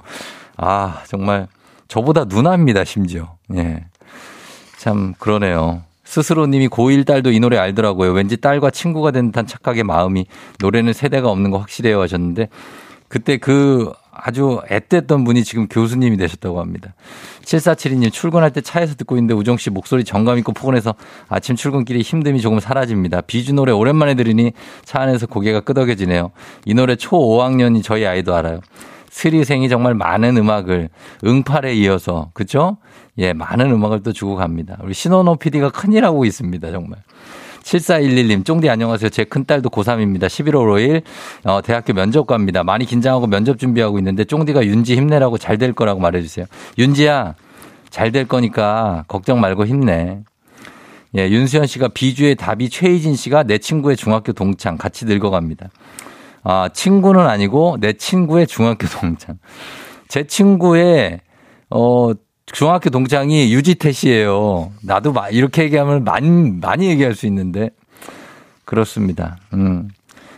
아, 정말 저보다 누나입니다, 심지어. 예. 참 그러네요. 스스로님이 고1 딸도 이 노래 알더라고요. 왠지 딸과 친구가 된 듯한 착각의 마음이 노래는 세대가 없는 거 확실해요 하셨는데 그때 그 아주 앳됐던 분이 지금 교수님이 되셨다고 합니다. 7472님 출근할 때 차에서 듣고 있는데 우정 씨 목소리 정감 있고 포근해서 아침 출근길에 힘듦이 조금 사라집니다. 비주 노래 오랜만에 들으니 차 안에서 고개가 끄덕여지네요. 이 노래 초 5학년이 저희 아이도 알아요. 스리생이 정말 많은 음악을 응팔에 이어서 그렇죠? 예, 많은 음악을 또 주고 갑니다. 우리 신원호 PD가 큰일 하고 있습니다. 정말. 7411님, 쫑디 안녕하세요. 제 큰딸도 고3입니다. 11월 5일 대학교 면접 갑니다. 많이 긴장하고 면접 준비하고 있는데 쫑디가 윤지 힘내라고 잘 될 거라고 말해주세요. 윤지야, 잘 될 거니까 걱정 말고 힘내. 예, 윤수현 씨가 비주의 답이 최희진 씨가 내 친구의 중학교 동창 같이 늙어갑니다. 아, 친구는 아니고 내 친구의 중학교 동창. 제 친구의 중학교 동창이 유지태 씨예요. 나도 이렇게 얘기하면 많이 얘기할 수 있는데 그렇습니다.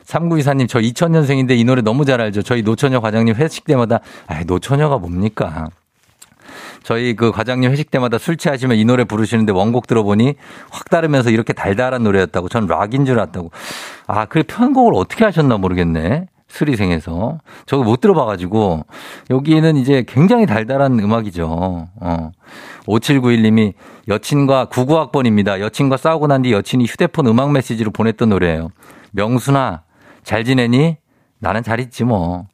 3924님 저 2000년생인데 이 노래 너무 잘 알죠. 저희 노처녀 과장님 회식 때마다 노처녀가 뭡니까? 저희 그 과장님 회식 때마다 술 취하시면 이 노래 부르시는데 원곡 들어보니 확 다르면서 이렇게 달달한 노래였다고. 전 락인 줄 알았다고. 아, 그래 편곡을 어떻게 하셨나 모르겠네. 수리생에서. 저거 못 들어봐가지고. 여기는 이제 굉장히 달달한 음악이죠. 5791님이 여친과 99학번입니다. 여친과 싸우고 난 뒤 여친이 휴대폰 음악 메시지로 보냈던 노래예요. 명순아, 잘 지내니? 나는 잘 있지 뭐.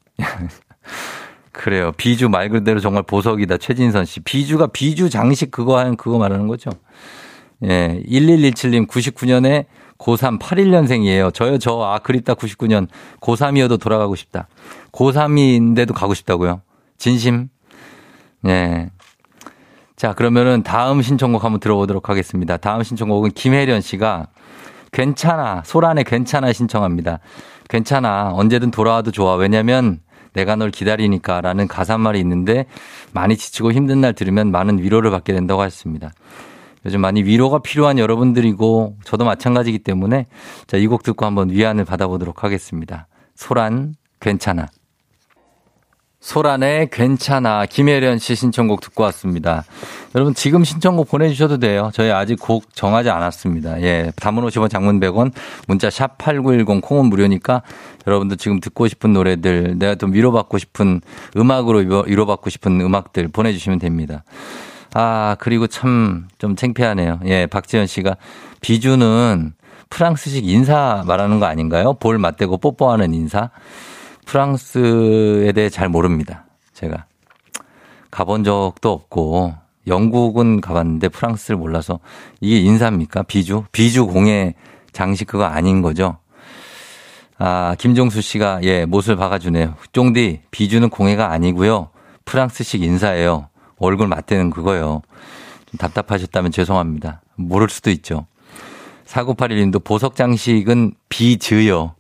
그래요. 비주 말 그대로 정말 보석이다. 최진선 씨. 비주가 비주 장식 그거 말하는 거죠. 예. 1117님 99년에 고3 81년생이에요. 저요. 그립다 99년. 고3이어도 돌아가고 싶다. 고3인데도 가고 싶다고요. 진심. 예. 자, 그러면은 다음 신청곡 한번 들어보도록 하겠습니다. 다음 신청곡은 김혜련 씨가 괜찮아. 소란의 괜찮아 신청합니다. 괜찮아. 언제든 돌아와도 좋아. 왜냐면 내가 널 기다리니까 라는 가사말이 있는데 많이 지치고 힘든 날 들으면 많은 위로를 받게 된다고 하셨습니다. 요즘 많이 위로가 필요한 여러분들이고 저도 마찬가지이기 때문에 자, 이 곡 듣고 한번 위안을 받아보도록 하겠습니다. 소란 괜찮아. 소란의 괜찮아 김혜련 씨 신청곡 듣고 왔습니다. 여러분 지금 신청곡 보내주셔도 돼요. 저희 아직 곡 정하지 않았습니다. 예, 담은 50원 장문 100원 문자 샵 8910 콩은 무료니까 여러분들 지금 듣고 싶은 노래들 내가 좀 위로받고 싶은 음악으로 위로받고 싶은 음악들 보내주시면 됩니다. 아 그리고 참 좀 창피하네요. 예, 박지현 씨가 비주는 프랑스식 인사 말하는 거 아닌가요? 볼 맞대고 뽀뽀하는 인사. 프랑스에 대해 잘 모릅니다. 제가 가본 적도 없고 영국은 가봤는데 프랑스를 몰라서 이게 인사입니까? 비주? 비주 공예 장식 그거 아닌 거죠? 아 김종수 씨가 예 못을 박아주네요. 쫑디 비주는 공예가 아니고요. 프랑스식 인사예요. 얼굴 맞대는 그거요. 좀 답답하셨다면 죄송합니다. 모를 수도 있죠. 4981님도 보석 장식은 비즈요.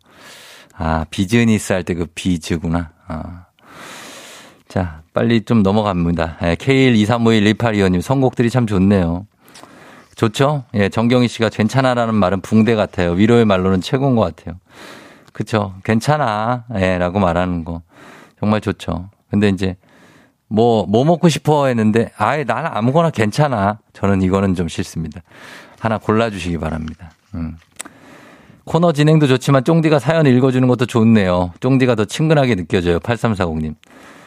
아, 비즈니스 할 때 그 비즈구나. 아. 자, 빨리 좀 넘어갑니다. 예, K123512825님, 선곡들이 참 좋네요. 좋죠? 예, 정경희 씨가 괜찮아라는 말은 붕대 같아요. 위로의 말로는 최고인 것 같아요. 그쵸? 괜찮아. 예, 라고 말하는 거. 정말 좋죠. 근데 이제, 뭐 먹고 싶어 했는데, 아예 나는 아무거나 괜찮아. 저는 이거는 좀 싫습니다. 하나 골라주시기 바랍니다. 코너 진행도 좋지만 쫑디가 사연 읽어주는 것도 좋네요. 쫑디가 더 친근하게 느껴져요. 8340님.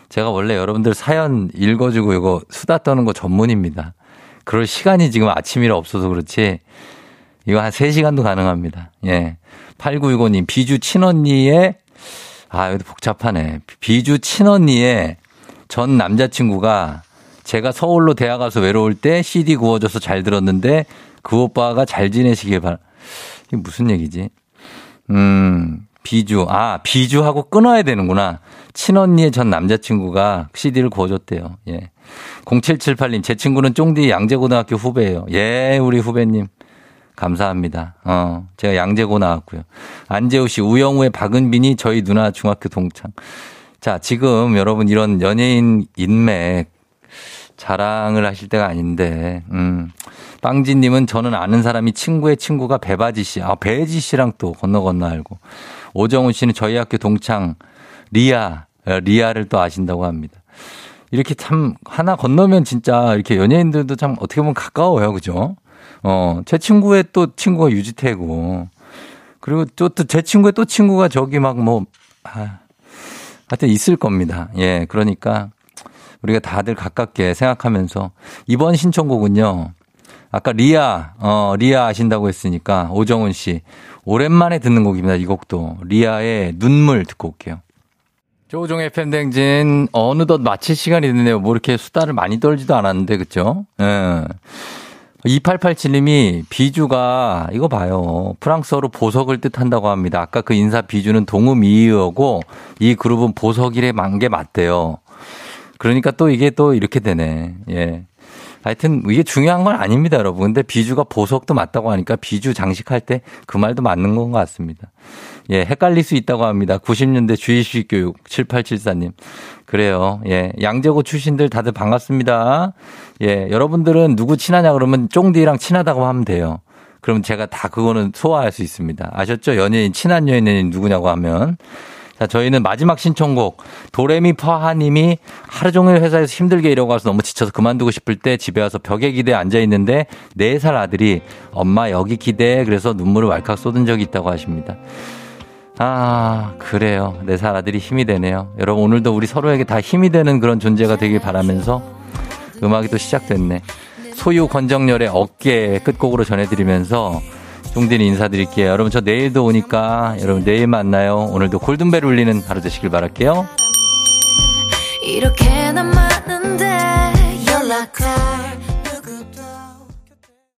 제가 원래 여러분들 사연 읽어주고 이거 수다 떠는 거 전문입니다. 그럴 시간이 지금 아침이라 없어서 그렇지 이거 한 3시간도 가능합니다. 예. 8965님. 비주 친언니의 이것도 복잡하네. 비주 친언니의 전 남자친구가 제가 서울로 대학 가서 외로울 때 CD 구워줘서 잘 들었는데 그 오빠가 잘 지내시길 바랍니다. 이게 무슨 얘기지? 비주. 아, 비주하고 끊어야 되는구나. 친언니의 전 남자친구가 CD를 구워줬대요. 예. 0778님, 제 친구는 쫑디 양재고등학교 후배예요. 예, 우리 후배님. 감사합니다. 제가 양재고 나왔고요. 안재우 씨, 우영우의 박은빈이 저희 누나 중학교 동창. 자, 지금 여러분 이런 연예인 인맥 자랑을 하실 때가 아닌데, 빵지님은 저는 아는 사람이 친구의 친구가 배바지 씨. 아, 배지 씨랑 또 건너 알고. 오정훈 씨는 저희 학교 동창 리아를 또 아신다고 합니다. 이렇게 참 하나 건너면 진짜 이렇게 연예인들도 참 어떻게 보면 가까워요. 그죠? 제 친구의 또 친구가 유지태고. 그리고 또 제 친구의 또 친구가 저기 막 뭐, 하여튼 있을 겁니다. 예, 그러니까 우리가 다들 가깝게 생각하면서 이번 신청곡은요. 아까 리아 아신다고 했으니까 오정훈 씨 오랜만에 듣는 곡입니다. 이 곡도 리아의 눈물 듣고 올게요. 조우종의 FM댕진 어느덧 마칠 시간이 됐네요. 뭐 이렇게 수다를 많이 떨지도 않았는데 그렇죠? 예. 2887님이 비주가 이거 봐요. 프랑스어로 보석을 뜻한다고 합니다. 아까 그 인사 비주는 동음이의어고 이 그룹은 보석이란 게 맞대요. 그러니까 또 이게 또 이렇게 되네. 예. 하여튼 이게 중요한 건 아닙니다, 여러분. 근데 비주가 보석도 맞다고 하니까 비주 장식할 때 그 말도 맞는 건 것 같습니다. 예, 헷갈릴 수 있다고 합니다. 90년대 주입식 교육 7874님. 그래요. 예, 양재고 출신들 다들 반갑습니다. 예, 여러분들은 누구 친하냐 그러면 쫑디랑 친하다고 하면 돼요. 그럼 제가 다 그거는 소화할 수 있습니다. 아셨죠? 연예인, 친한 연예인 누구냐고 하면. 자, 저희는 마지막 신청곡 도레미파하님이 하루 종일 회사에서 힘들게 일하고 와서 너무 지쳐서 그만두고 싶을 때 집에 와서 벽에 기대에 앉아있는데 4살 아들이 엄마 여기 기대해 그래서 눈물을 왈칵 쏟은 적이 있다고 하십니다. 아 그래요. 4살 아들이 힘이 되네요. 여러분 오늘도 우리 서로에게 다 힘이 되는 그런 존재가 되길 바라면서 음악이 또 시작됐네. 소유 권정열의 어깨 끝곡으로 전해드리면서 종디는 인사드릴게요. 여러분 저 내일도 오니까 여러분 내일 만나요. 오늘도 골든벨 울리는 하루 되시길 바랄게요. 이렇게 남았는데 연락할